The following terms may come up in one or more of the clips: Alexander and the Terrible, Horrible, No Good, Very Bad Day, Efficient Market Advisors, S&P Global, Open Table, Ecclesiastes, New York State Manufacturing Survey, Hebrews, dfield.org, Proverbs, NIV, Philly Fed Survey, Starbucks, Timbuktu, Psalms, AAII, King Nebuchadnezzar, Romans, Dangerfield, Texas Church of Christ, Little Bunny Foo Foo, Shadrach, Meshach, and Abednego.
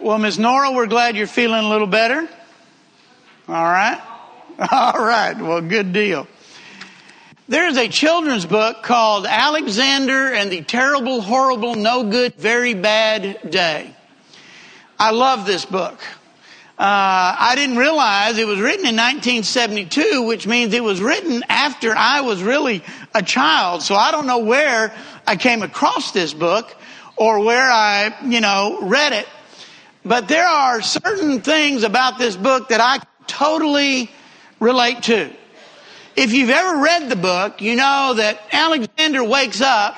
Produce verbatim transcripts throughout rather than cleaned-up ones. Well, Miz Nora, we're glad you're feeling a little better. All right. All right. Well, good deal. There's a children's book called Alexander and the Terrible, Horrible, No Good, Very Bad Day. I love this book. Uh, I didn't realize it was written in nineteen seventy-two, which means it was written after I was really a child. So I don't know where I came across this book or where I, you know, read it. But there are certain things about this book that I totally relate to. If you've ever read the book, you know that Alexander wakes up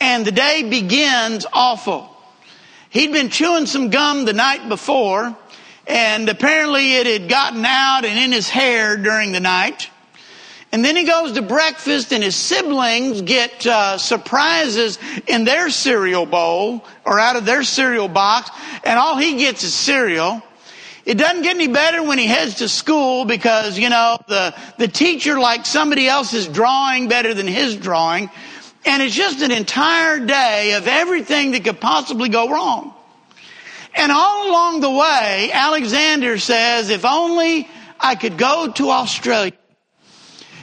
and the day begins awful. He'd been chewing some gum the night before, and apparently it had gotten out and in his hair during the night. And then he goes to breakfast and his siblings get uh, surprises in their cereal bowl or out of their cereal box, and all he gets is cereal. It doesn't get any better when he heads to school because, you know, the, the teacher likes somebody else's drawing better than his drawing. And it's just an entire day of everything that could possibly go wrong. And all along the way, Alexander says, if only I could go to Australia.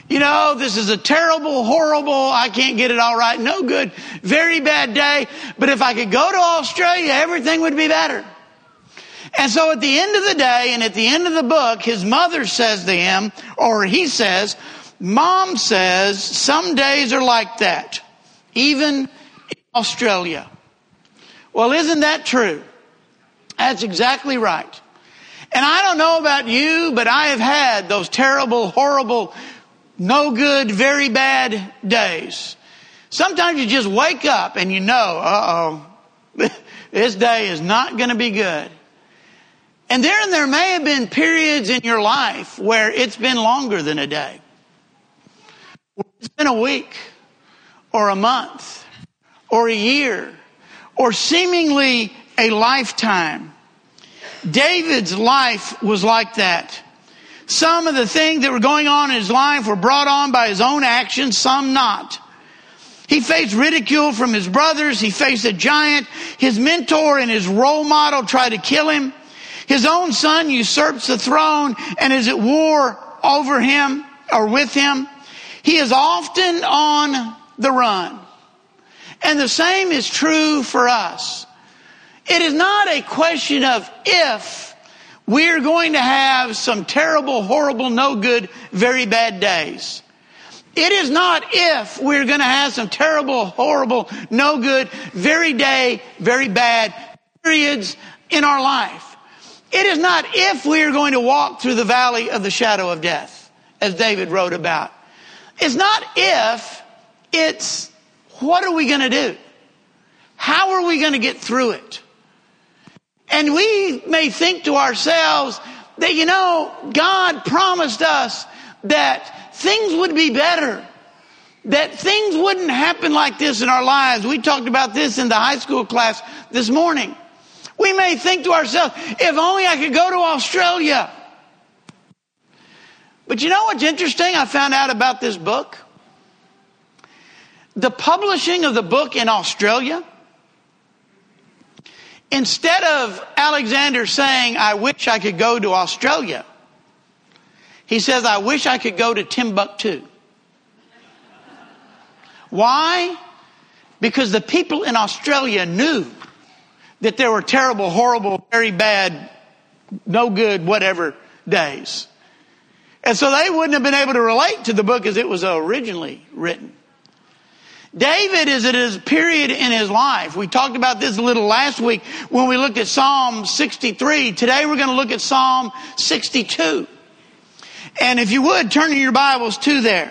You know, this is a terrible, horrible, I can't get it all right, no good, very bad day. But if I could go to Australia, everything would be better. And so at the end of the day and at the end of the book, his mother says to him, or he says, Mom says, some days are like that, even in Australia. Well, isn't that true? That's exactly right. And I don't know about you, but I have had those terrible, horrible, no good, very bad days. Sometimes you just wake up and you know, uh-oh, this day is not going to be good. And there and there may have been periods in your life where it's been longer than a day. It's been a week or a month or a year or seemingly a lifetime. David's life was like that. Some of the things that were going on in his life were brought on by his own actions, some not. He faced ridicule from his brothers. He faced a giant. His mentor and his role model tried to kill him. His own son usurps the throne and is at war over him or with him. He is often on the run. And the same is true for us. It is not a question of if we're going to have some terrible, horrible, no good, very bad days. It is not if we're going to have some terrible, horrible, no good, very day, very bad periods in our life. It is not if we are going to walk through the valley of the shadow of death, as David wrote about. It's not if, it's what are we going to do? How are we going to get through it? And we may think to ourselves that, you know, God promised us that things would be better, that things wouldn't happen like this in our lives. We talked about this in the high school class this morning. We may think to ourselves, if only I could go to Australia. But you know what's interesting? I found out about this book. The publishing of the book in Australia, instead of Alexander saying, I wish I could go to Australia, he says, I wish I could go to Timbuktu. Why? Because the people in Australia knew that there were terrible, horrible, very bad, no good, whatever days. And so they wouldn't have been able to relate to the book as it was originally written. David is at his period in his life. We talked about this a little last week when we looked at Psalm sixty-three. Today we're going to look at Psalm sixty-two. And if you would, turn in your Bibles to there.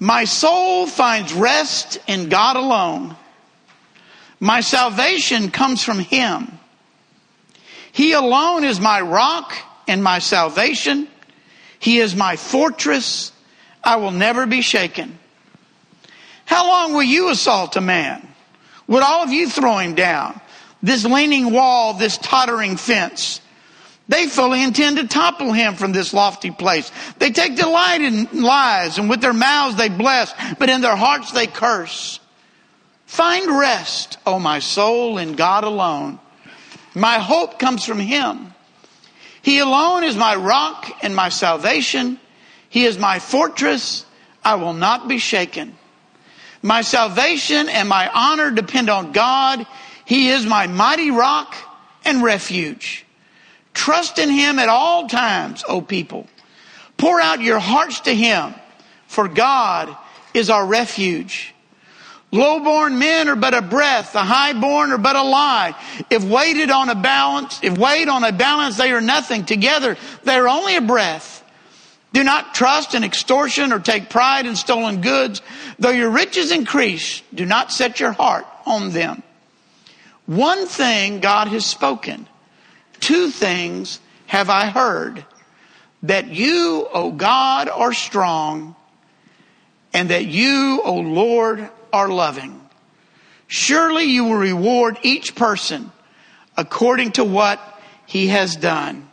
My soul finds rest in God alone. My salvation comes from Him. He alone is my rock and my salvation. He is my fortress. I will never be shaken. How long will you assault a man? Would all of you throw him down? This leaning wall, this tottering fence. They fully intend to topple him from this lofty place. They take delight in lies, and with their mouths they bless, but in their hearts they curse. Find rest, O my soul, in God alone. My hope comes from Him. He alone is my rock and my salvation. He is my fortress. I will not be shaken. My salvation and my honor depend on God. He is my mighty rock and refuge. Trust in Him at all times, O people. Pour out your hearts to Him, for God is our refuge. Low-born men are but a breath, the high-born are but a lie. If weighed on a balance, if weighed on a balance, they are nothing. Together, they are only a breath. Do not trust in extortion or take pride in stolen goods. Though your riches increase, do not set your heart on them. One thing God has spoken, two things have I heard, that you, O God, are strong, and that you, O Lord, are loving. Surely you will reward each person according to what he has done.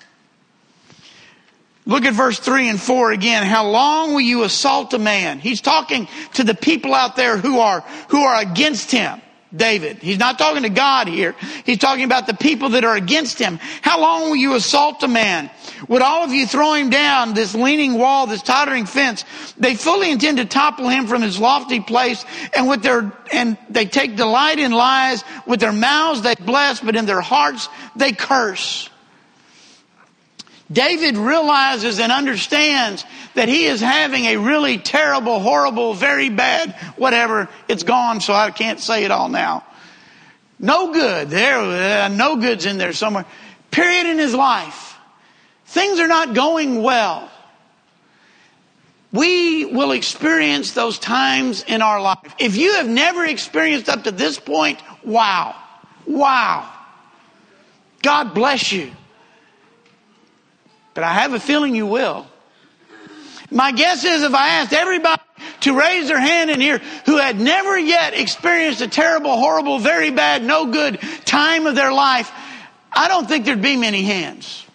Look at verse three and four again. How long will you assault a man? He's talking to the people out there who are, who are against him. David. He's not talking to God here. He's talking about the people that are against him. How long will you assault a man? Would all of you throw him down, this leaning wall, this tottering fence? They fully intend to topple him from his lofty place, and with their, and they take delight in lies. With their mouths they bless, but in their hearts they curse. David realizes and understands that he is having a really terrible, horrible, very bad, whatever. It's gone, so I can't say it all now. No good. There, uh, no good's in there somewhere. Period in his life. Things are not going well. We will experience those times in our life. If you have never experienced up to this point, wow. Wow. God bless you. But I have a feeling you will. My guess is if I asked everybody to raise their hand in here who had never yet experienced a terrible, horrible, very bad, no good time of their life, I don't think there'd be many hands.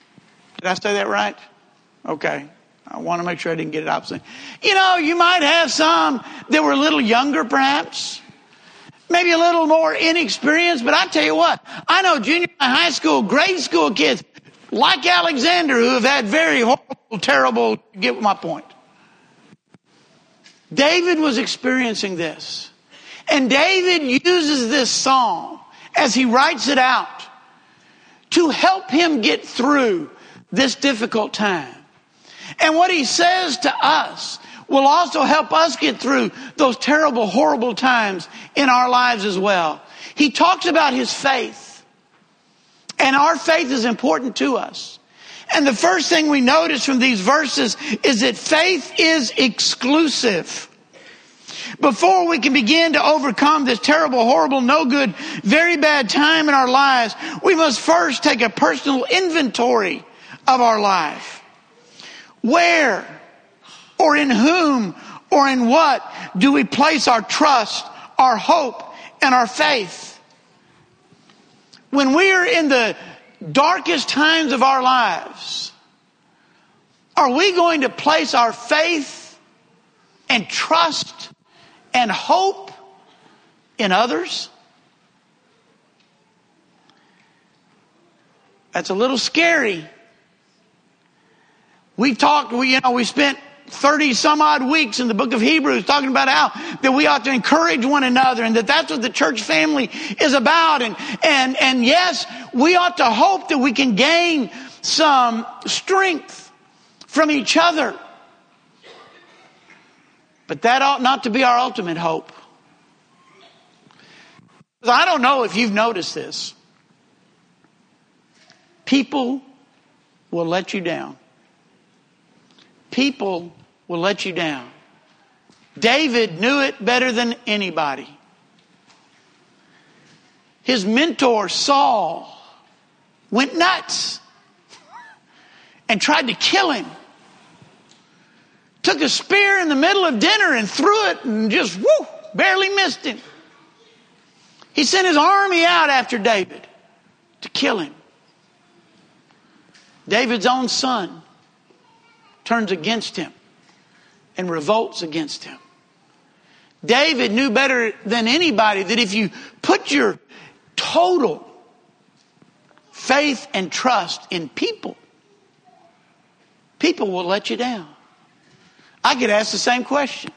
Did I say that right? Okay. I want to make sure I didn't get it opposite. You know, you might have some that were a little younger perhaps. Maybe a little more inexperienced, but I tell you what. I know junior high school, grade school kids like Alexander, who have had very horrible, terrible, get my point. David was experiencing this. And David uses this psalm as he writes it out to help him get through this difficult time. And what he says to us will also help us get through those terrible, horrible times in our lives as well. He talks about his faith. And our faith is important to us. And the first thing we notice from these verses is that faith is exclusive. Before we can begin to overcome this terrible, horrible, no good, very bad time in our lives, we must first take a personal inventory of our life. Where or in whom or in what do we place our trust, our hope, and our faith? When we are in the darkest times of our lives, are we going to place our faith and trust and hope in others? That's a little scary. We've talked, we, you know, we spent thirty some odd weeks in the book of Hebrews talking about how that we ought to encourage one another and that that's what the church family is about. And, and, and yes, we ought to hope that we can gain some strength from each other. But that ought not to be our ultimate hope. I don't know if you've noticed this. People will let you down. People will let you down. David knew it better than anybody. His mentor, Saul, went nuts and tried to kill him. Took a spear in the middle of dinner and threw it and just, whoo, barely missed him. He sent his army out after David to kill him. David's own son turns against him and revolts against him. David knew better than anybody that if you put your total faith and trust in people, people will let you down. I could ask the same question.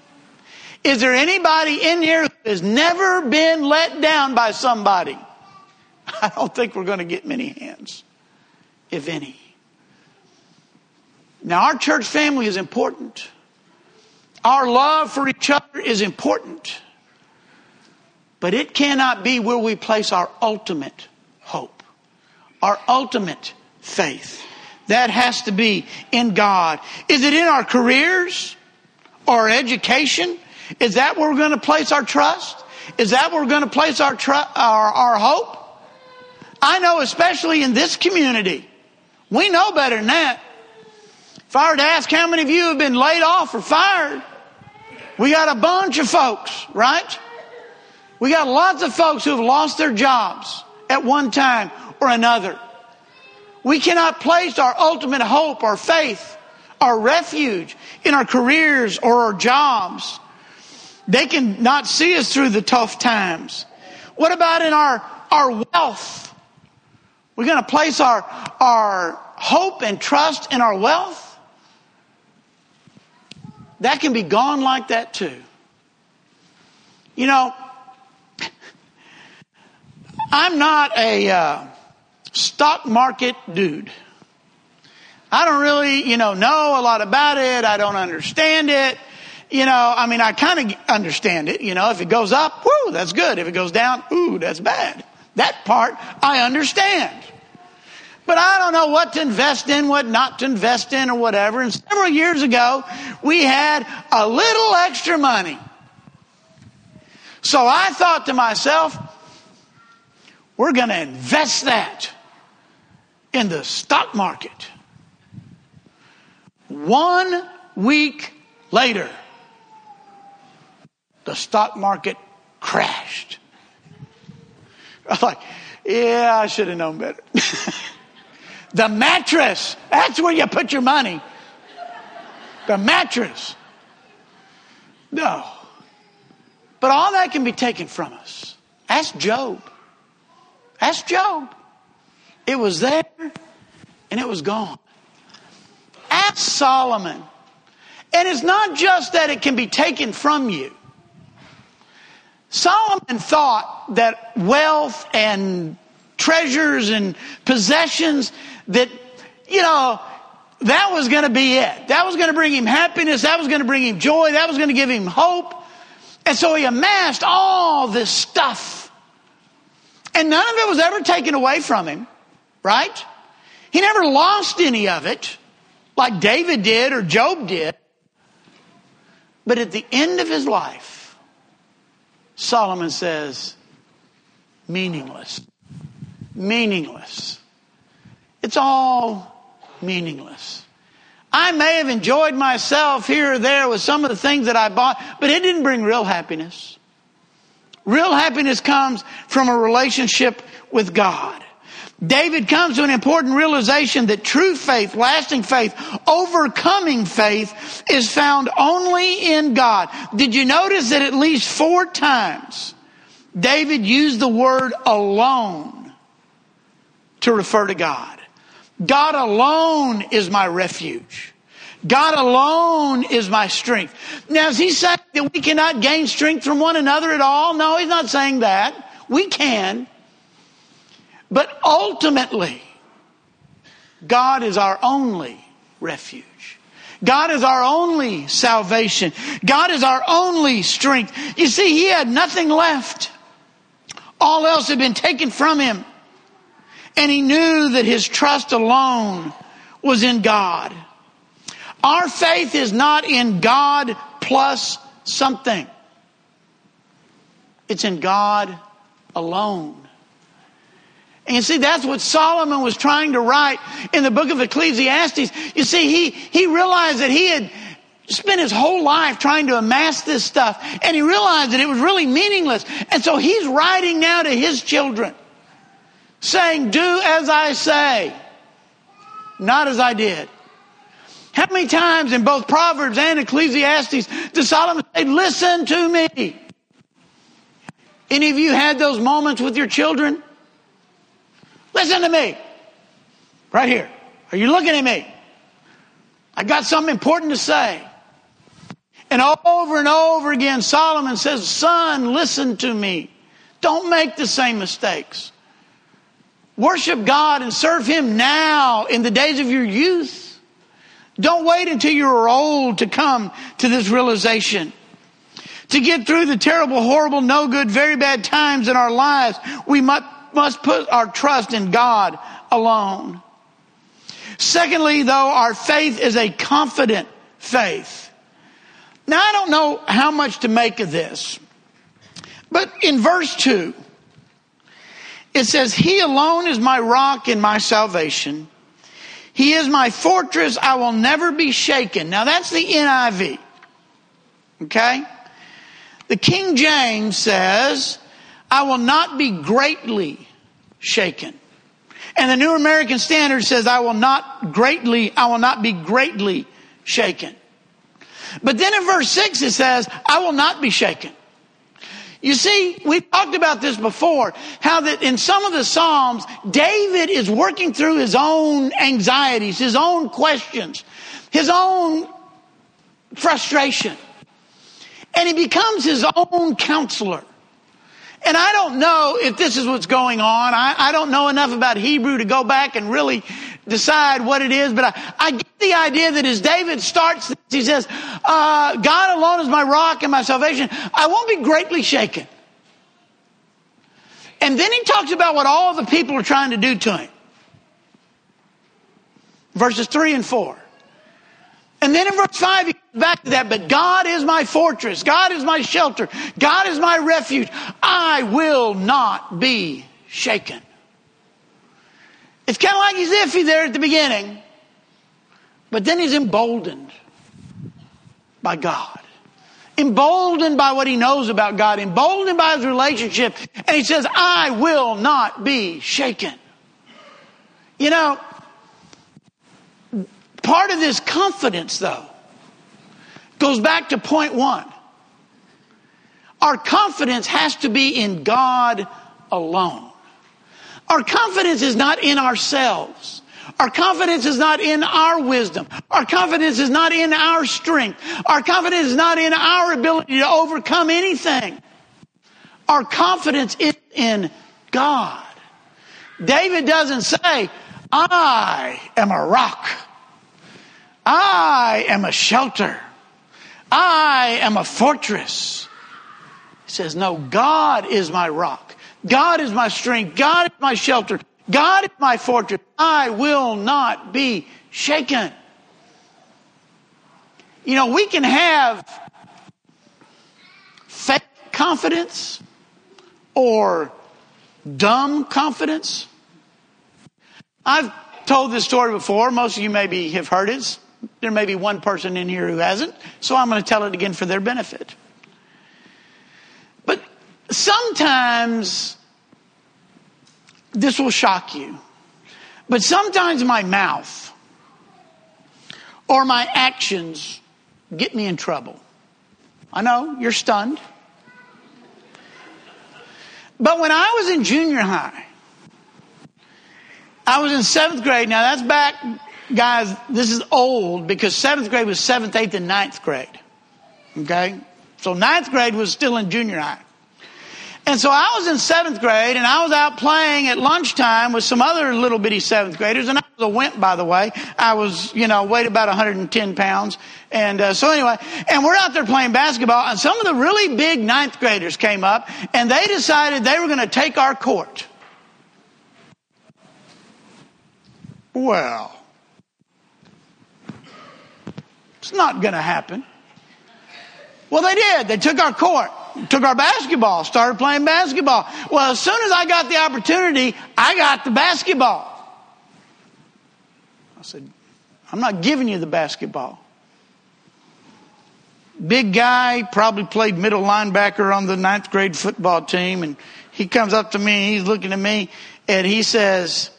Is there anybody in here who has never been let down by somebody? I don't think we're going to get many hands, if any. Now, our church family is important. Our love for each other is important. But it cannot be where we place our ultimate hope, our ultimate faith. That has to be in God. Is it in our careers or our education? Is that where we're going to place our trust? Is that where we're going to place our, tr- our our hope? I know, especially in this community, we know better than that. If I were to ask how many of you have been laid off or fired, we got a bunch of folks, right? We got lots of folks who have lost their jobs at one time or another. We cannot place our ultimate hope, our faith, our refuge in our careers or our jobs. They can not see us through the tough times. What about in our, our wealth? We're going to place our, our hope and trust in our wealth? That can be gone like that too. You know, I'm not a... Uh, stock market dude. I don't really, you know, know a lot about it. I don't understand it. You know, I mean, I kind of understand it. You know, if it goes up, whoo, that's good. If it goes down, ooh, that's bad. That part I understand. But I don't know what to invest in, what not to invest in, or whatever. And several years ago, we had a little extra money. So I thought to myself, we're going to invest that in the stock market. One week later, the stock market crashed. I was like, yeah, I should have known better. The mattress, that's where you put your money. The mattress. No. But all that can be taken from us. Ask Job. Ask Job. It was there and it was gone. Ask Solomon. And it's not just that it can be taken from you. Solomon thought that wealth and treasures and possessions, that, you know, that was going to be it. That was going to bring him happiness. That was going to bring him joy. That was going to give him hope. And so he amassed all this stuff. And none of it was ever taken away from him. Right? He never lost any of it like David did or Job did. But at the end of his life, Solomon says, meaningless, meaningless. It's all meaningless. I may have enjoyed myself here or there with some of the things that I bought, but it didn't bring real happiness. Real happiness comes from a relationship with God. David comes to an important realization that true faith, lasting faith, overcoming faith is found only in God. Did you notice that at least four times David used the word alone to refer to God? God alone is my refuge. God alone is my strength. Now, is he saying that we cannot gain strength from one another at all? No, he's not saying that. We can. But ultimately, God is our only refuge. God is our only salvation. God is our only strength. You see, he had nothing left. All else had been taken from him. And he knew that his trust alone was in God. Our faith is not in God plus something. It's in God alone. And you see, that's what Solomon was trying to write in the book of Ecclesiastes. You see, he, he realized that he had spent his whole life trying to amass this stuff. And he realized that it was really meaningless. And so he's writing now to his children, saying, do as I say, not as I did. How many times in both Proverbs and Ecclesiastes does Solomon say, listen to me? Any of you had those moments with your children? Listen to me. Right here. Are you looking at me? I got something important to say. And over and over again, Solomon says, son, listen to me. Don't make the same mistakes. Worship God and serve Him now in the days of your youth. Don't wait until you're old to come to this realization. To get through the terrible, horrible, no good, very bad times in our lives, we must, must put our trust in God alone. Secondly, though, our faith is a confident faith. Now, I don't know how much to make of this, but in verse two, it says, He alone is my rock and my salvation. He is my fortress. I will never be shaken. Now, that's the N I V. Okay? The King James says, I will not be greatly shaken. And the New American Standard says, I will not greatly, I will not be greatly shaken. But then in verse six it says, I will not be shaken. You see, we've talked about this before, how that in some of the Psalms, David is working through his own anxieties, his own questions, his own frustration. And he becomes his own counselor. And I don't know if this is what's going on. I, I don't know enough about Hebrew to go back and really decide what it is. But I, I get the idea that as David starts this, he says, uh, God alone is my rock and my salvation. I won't be greatly shaken. And then he talks about what all the people are trying to do to him. Verses three and four. And then in verse five, he goes back to that. But God is my fortress. God is my shelter. God is my refuge. I will not be shaken. It's kind of like he's iffy there at the beginning. But then he's emboldened by God. Emboldened by what he knows about God. Emboldened by his relationship. And he says, I will not be shaken. You know, part of this confidence, though, goes back to point one. Our confidence has to be in God alone. Our confidence is not in ourselves. Our confidence is not in our wisdom. Our confidence is not in our strength. Our confidence is not in our ability to overcome anything. Our confidence is in God. David doesn't say, I am a rock. I am a shelter. I am a fortress. He says, no, God is my rock. God is my strength. God is my shelter. God is my fortress. I will not be shaken. You know, we can have fake confidence or dumb confidence. I've told this story before. Most of you maybe have heard it. There may be one person in here who hasn't, so I'm going to tell it again for their benefit. But sometimes, this will shock you, but sometimes my mouth or my actions get me in trouble. I know, you're stunned. But when I was in junior high, I was in seventh grade. Now that's back, guys, this is old because seventh grade was seventh, eighth, and ninth grade. Okay? So ninth grade was still in junior high. And so I was in seventh grade, and I was out playing at lunchtime with some other little bitty seventh graders. And I was a wimp, by the way. I was, you know, weighed about one hundred ten pounds. And uh, so anyway, and we're out there playing basketball. And some of the really big ninth graders came up, and they decided they were going to take our court. Well, it's not going to happen. Well, they did. They took our court, took our basketball, started playing basketball. Well, as soon as I got the opportunity, I got the basketball. I said, I'm not giving you the basketball. Big guy, probably played middle linebacker on the ninth grade football team. And he comes up to me, he's looking at me, and he says,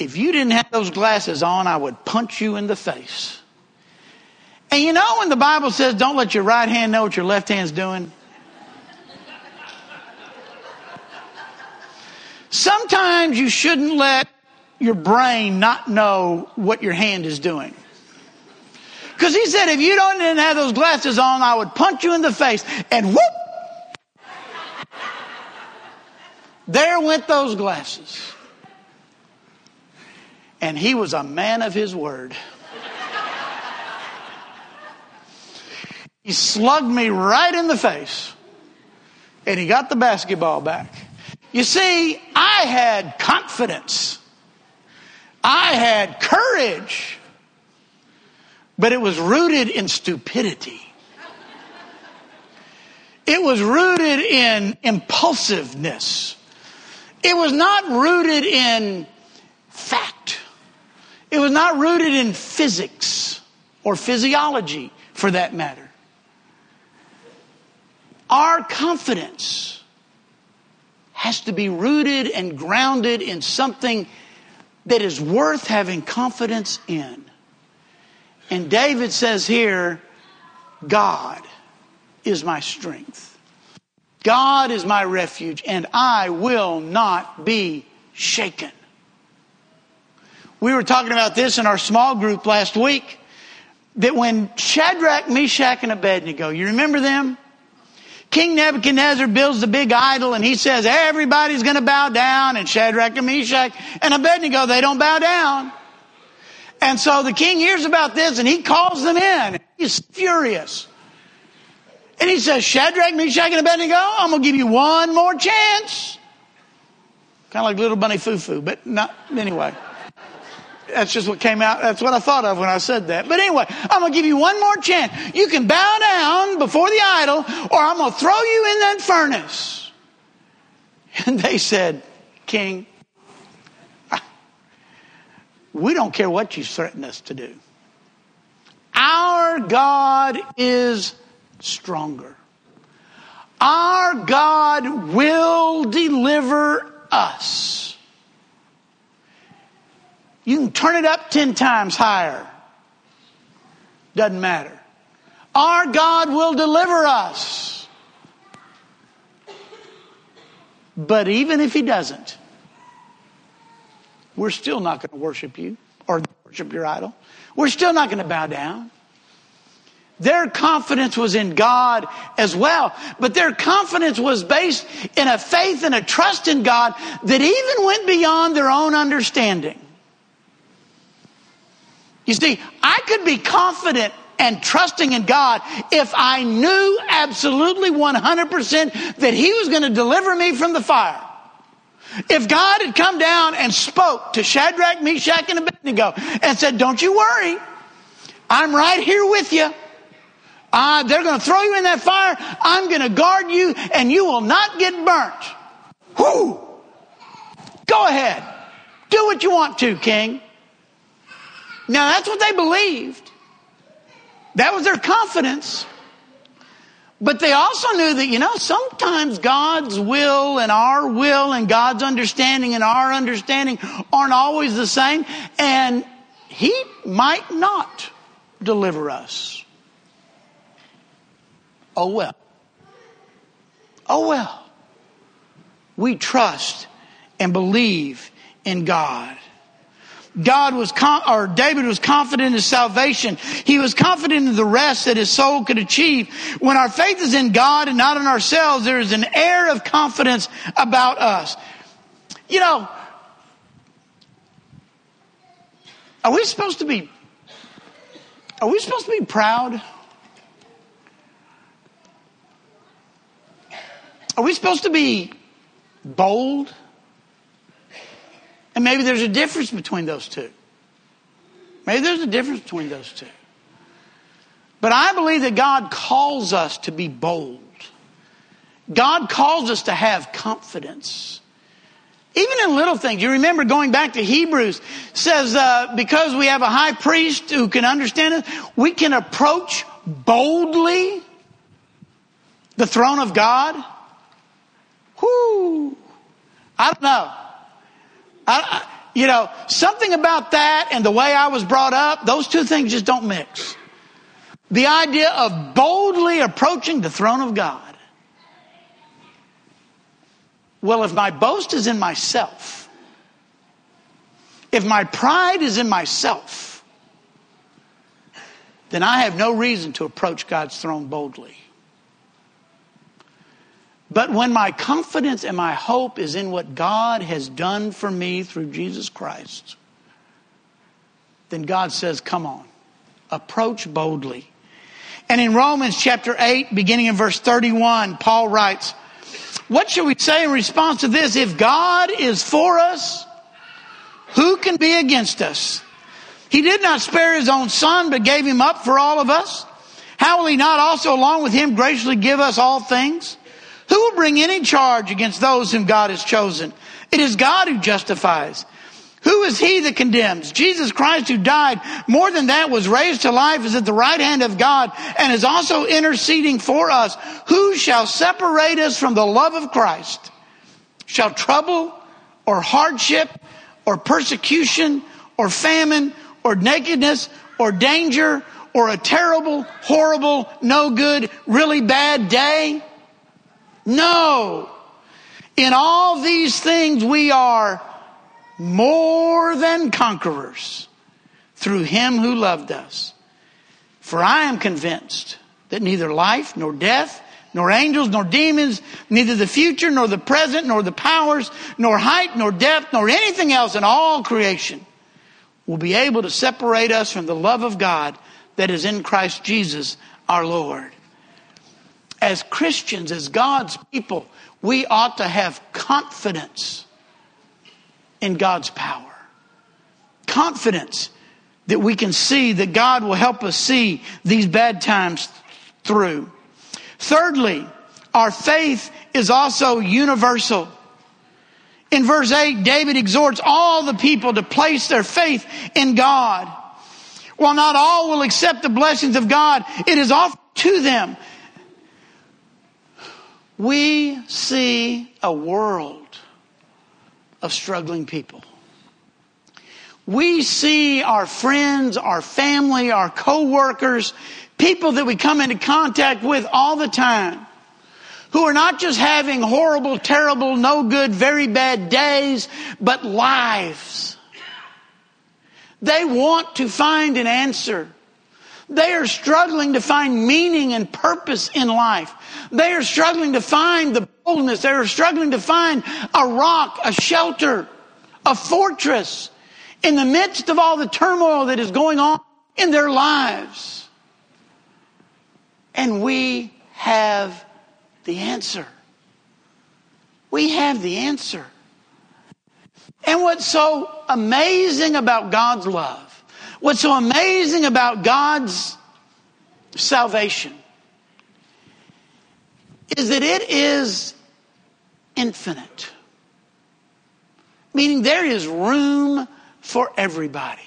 if you didn't have those glasses on, I would punch you in the face. And you know when the Bible says don't let your right hand know what your left hand's doing? Sometimes you shouldn't let your brain not know what your hand is doing. Because he said, if you don't didn't have those glasses on, I would punch you in the face. And whoop! There went those glasses. And he was a man of his word. He slugged me right in the face. And he got the basketball back. You see, I had confidence. I had courage. But it was rooted in stupidity. It was rooted in impulsiveness. It was not rooted in fact. It was not rooted in physics or physiology, for that matter. Our confidence has to be rooted and grounded in something that is worth having confidence in. And David says here, God is my strength. God is my refuge, and I will not be shaken. We were talking about this in our small group last week, that when Shadrach, Meshach, and Abednego, you remember them? King Nebuchadnezzar builds the big idol, and he says, everybody's going to bow down, and Shadrach, and Meshach, and Abednego, they don't bow down. And so the king hears about this, and he calls them in. He's furious. And he says, Shadrach, Meshach, and Abednego, I'm going to give you one more chance. Kind of like Little Bunny Foo Foo, but not, anyway. That's just what came out. That's what I thought of when I said that. But anyway, I'm going to give you one more chance. You can bow down before the idol, or I'm going to throw you in that furnace. And they said, King, we don't care what you threaten us to do. Our God is stronger. Our God will deliver us. You can turn it up ten times higher. Doesn't matter. Our God will deliver us. But even if he doesn't, we're still not going to worship you or worship your idol. We're still not going to bow down. Their confidence was in God as well. But their confidence was based in a faith and a trust in God that even went beyond their own understanding. You see, I could be confident and trusting in God if I knew absolutely one hundred percent that he was going to deliver me from the fire. If God had come down and spoke to Shadrach, Meshach, and Abednego and said, don't you worry, I'm right here with you. Uh, they're going to throw you in that fire. I'm going to guard you, and you will not get burnt. Whoo! Go ahead. Do what you want to, King. Now, that's what they believed. That was their confidence. But they also knew that, you know, sometimes God's will and our will and God's understanding and our understanding aren't always the same. And he might not deliver us. Oh, well. Oh, well. We trust and believe in God. God was, or David was confident in his salvation. He was confident in the rest that his soul could achieve. When our faith is in God and not in ourselves, there is an air of confidence about us. You know, are we supposed to be, are we supposed to be proud? Are we supposed to be bold? And maybe there's a difference between those two. Maybe there's a difference between those two. But I believe that God calls us to be bold. God calls us to have confidence. Even in little things. You remember going back to Hebrews, says uh, because we have a high priest who can understand us, we can approach boldly the throne of God. Whoo! I don't know. I, You know, something about that and the way I was brought up, those two things just don't mix. The idea of boldly approaching the throne of God. Well, if my boast is in myself, if my pride is in myself, then I have no reason to approach God's throne boldly. But when my confidence and my hope is in what God has done for me through Jesus Christ, then God says, come on, approach boldly. And in Romans chapter eight, beginning in verse thirty-one, Paul writes, what shall we say in response to this? If God is for us, who can be against us? He did not spare his own son, but gave him up for all of us. How will he not also along with him graciously give us all things? Who will bring any charge against those whom God has chosen? It is God who justifies. Who is he that condemns? Jesus Christ, who died, more than that, was raised to life, is at the right hand of God, and is also interceding for us. Who shall separate us from the love of Christ? Shall trouble or hardship or persecution or famine or nakedness or danger or a terrible, horrible, no good, really bad day? No. In all these things we are more than conquerors through him who loved us. For I am convinced that neither life nor death, nor angels nor demons, neither the future nor the present, nor the powers, nor height nor depth, nor anything else in all creation will be able to separate us from the love of God that is in Christ Jesus our Lord. As Christians, as God's people, we ought to have confidence in God's power. Confidence that we can see that God will help us see these bad times through. Thirdly, our faith is also universal. In verse eight, David exhorts all the people to place their faith in God. While not all will accept the blessings of God, it is offered to them. We see a world of struggling people. We see our friends, our family, our co-workers, people that we come into contact with all the time, who are not just having horrible, terrible, no good, very bad days, but lives. They want to find an answer. They are struggling to find meaning and purpose in life. They are struggling to find the boldness. They are struggling to find a rock, a shelter, a fortress in the midst of all the turmoil that is going on in their lives. And we have the answer. We have the answer. And what's so amazing about God's love, what's so amazing about God's salvation is that it is infinite. Meaning there is room for everybody.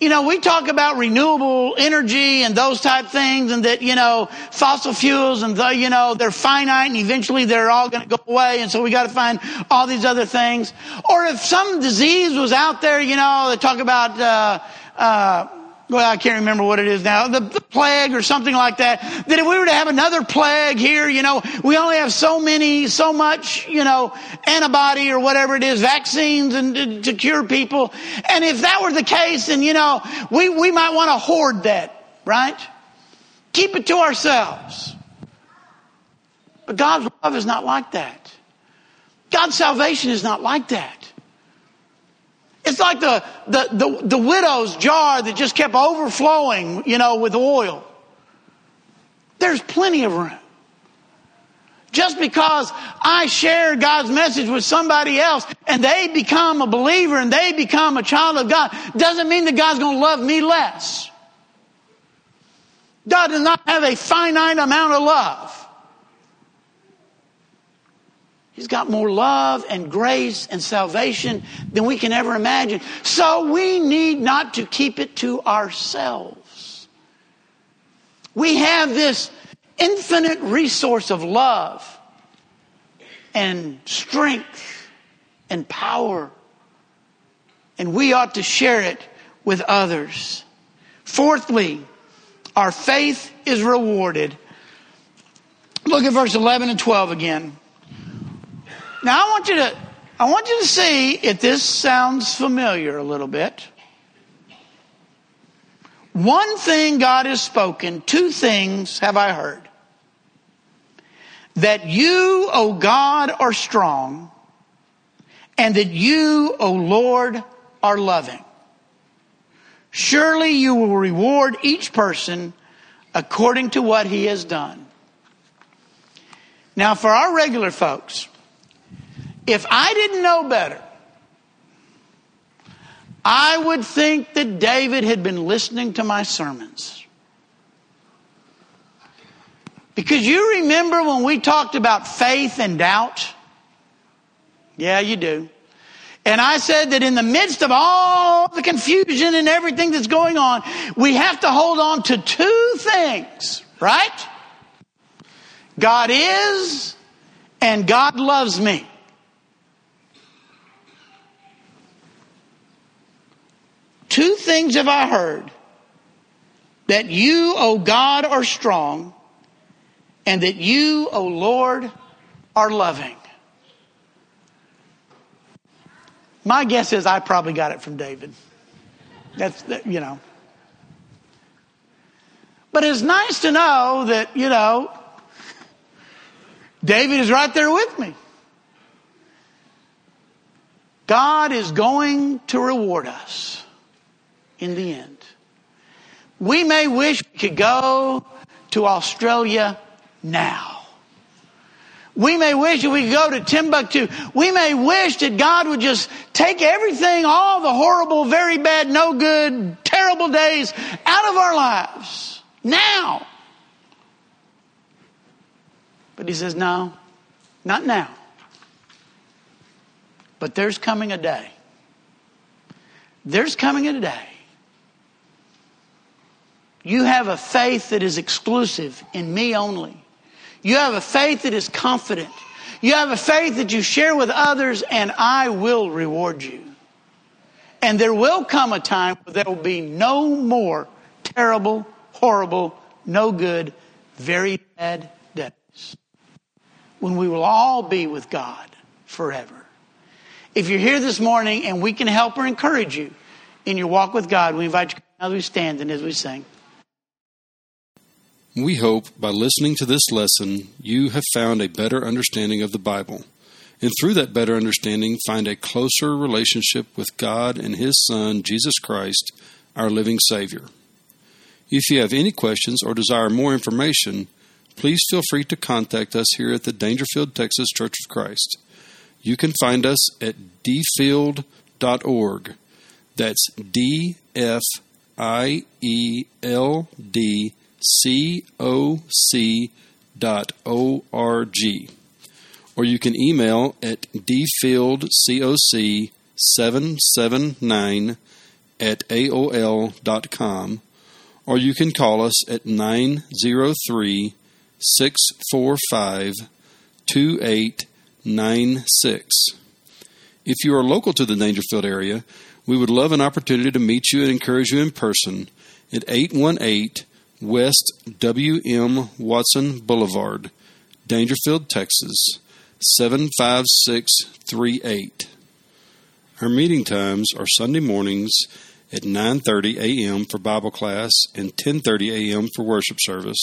You know, we talk about renewable energy and those type things and that, you know, fossil fuels and, the, you know, they're finite and eventually they're all going to go away. And so we got to find all these other things. Or if some disease was out there, you know, they talk about, uh, uh, well, I can't remember what it is now, the, the plague or something like that, that if we were to have another plague here, you know, we only have so many, so much, you know, antibody or whatever it is, vaccines and to, to cure people. And if that were the case, then, you know, we, we might want to hoard that, right? Keep it to ourselves. But God's love is not like that. God's salvation is not like that. It's like the, the, the, the widow's jar that just kept overflowing, you know, with oil. There's plenty of room. Just because I share God's message with somebody else and they become a believer and they become a child of God doesn't mean that God's going to love me less. God does not have a finite amount of love. He's got more love and grace and salvation than we can ever imagine. So we need not to keep it to ourselves. We have this infinite resource of love and strength and power and we ought to share it with others. Fourthly, our faith is rewarded. Look at verse eleven and twelve again. Now I want you to, I want you to see if this sounds familiar a little bit. One thing God has spoken, two things have I heard. That you, O God, are strong, and that you, O Lord, are loving. Surely you will reward each person according to what he has done. Now, for our regular folks, if I didn't know better, I would think that David had been listening to my sermons. Because you remember when we talked about faith and doubt? Yeah, you do. And I said that in the midst of all the confusion and everything that's going on, we have to hold on to two things, right? God is, and God loves me. Two things have I heard, that you, O God, are strong, and that you, O Lord, are loving. My guess is I probably got it from David. That's, you know. But it's nice to know that, you know, David is right there with me. God is going to reward us in the end. We may wish we could go to Australia now. We may wish that we could go to Timbuktu. We may wish that God would just take everything, all the horrible, very bad, no good, terrible days out of our lives now. But he says, no, not now. But there's coming a day. There's coming a day. You have a faith that is exclusive in me only. You have a faith that is confident. You have a faith that you share with others, and I will reward you. And there will come a time where there will be no more terrible, horrible, no good, very bad days. When we will all be with God forever. If you're here this morning and we can help or encourage you in your walk with God, we invite you as we stand and as we sing. We hope by listening to this lesson, you have found a better understanding of the Bible, and through that better understanding, find a closer relationship with God and His Son, Jesus Christ, our living Savior. If you have any questions or desire more information, please feel free to contact us here at the Dangerfield, Texas Church of Christ. You can find us at d field dot org. That's D F I E L D C O C dot O R G. Or you can email at d field coc seven seven nine at A O L dot com, or you can call us at nine zero three, six four five, two eight nine six. If you are local to the Dangerfield area, we would love an opportunity to meet you and encourage you in person at eight one eight West W M. Watson Boulevard, Dangerfield, Texas, seven five six three eight. Our meeting times are Sunday mornings at nine thirty a.m. for Bible class and ten thirty a.m. for worship service,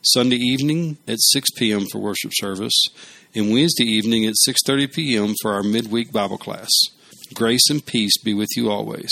Sunday evening at six p.m. for worship service, and Wednesday evening at six thirty p.m. for our midweek Bible class. Grace and peace be with you always.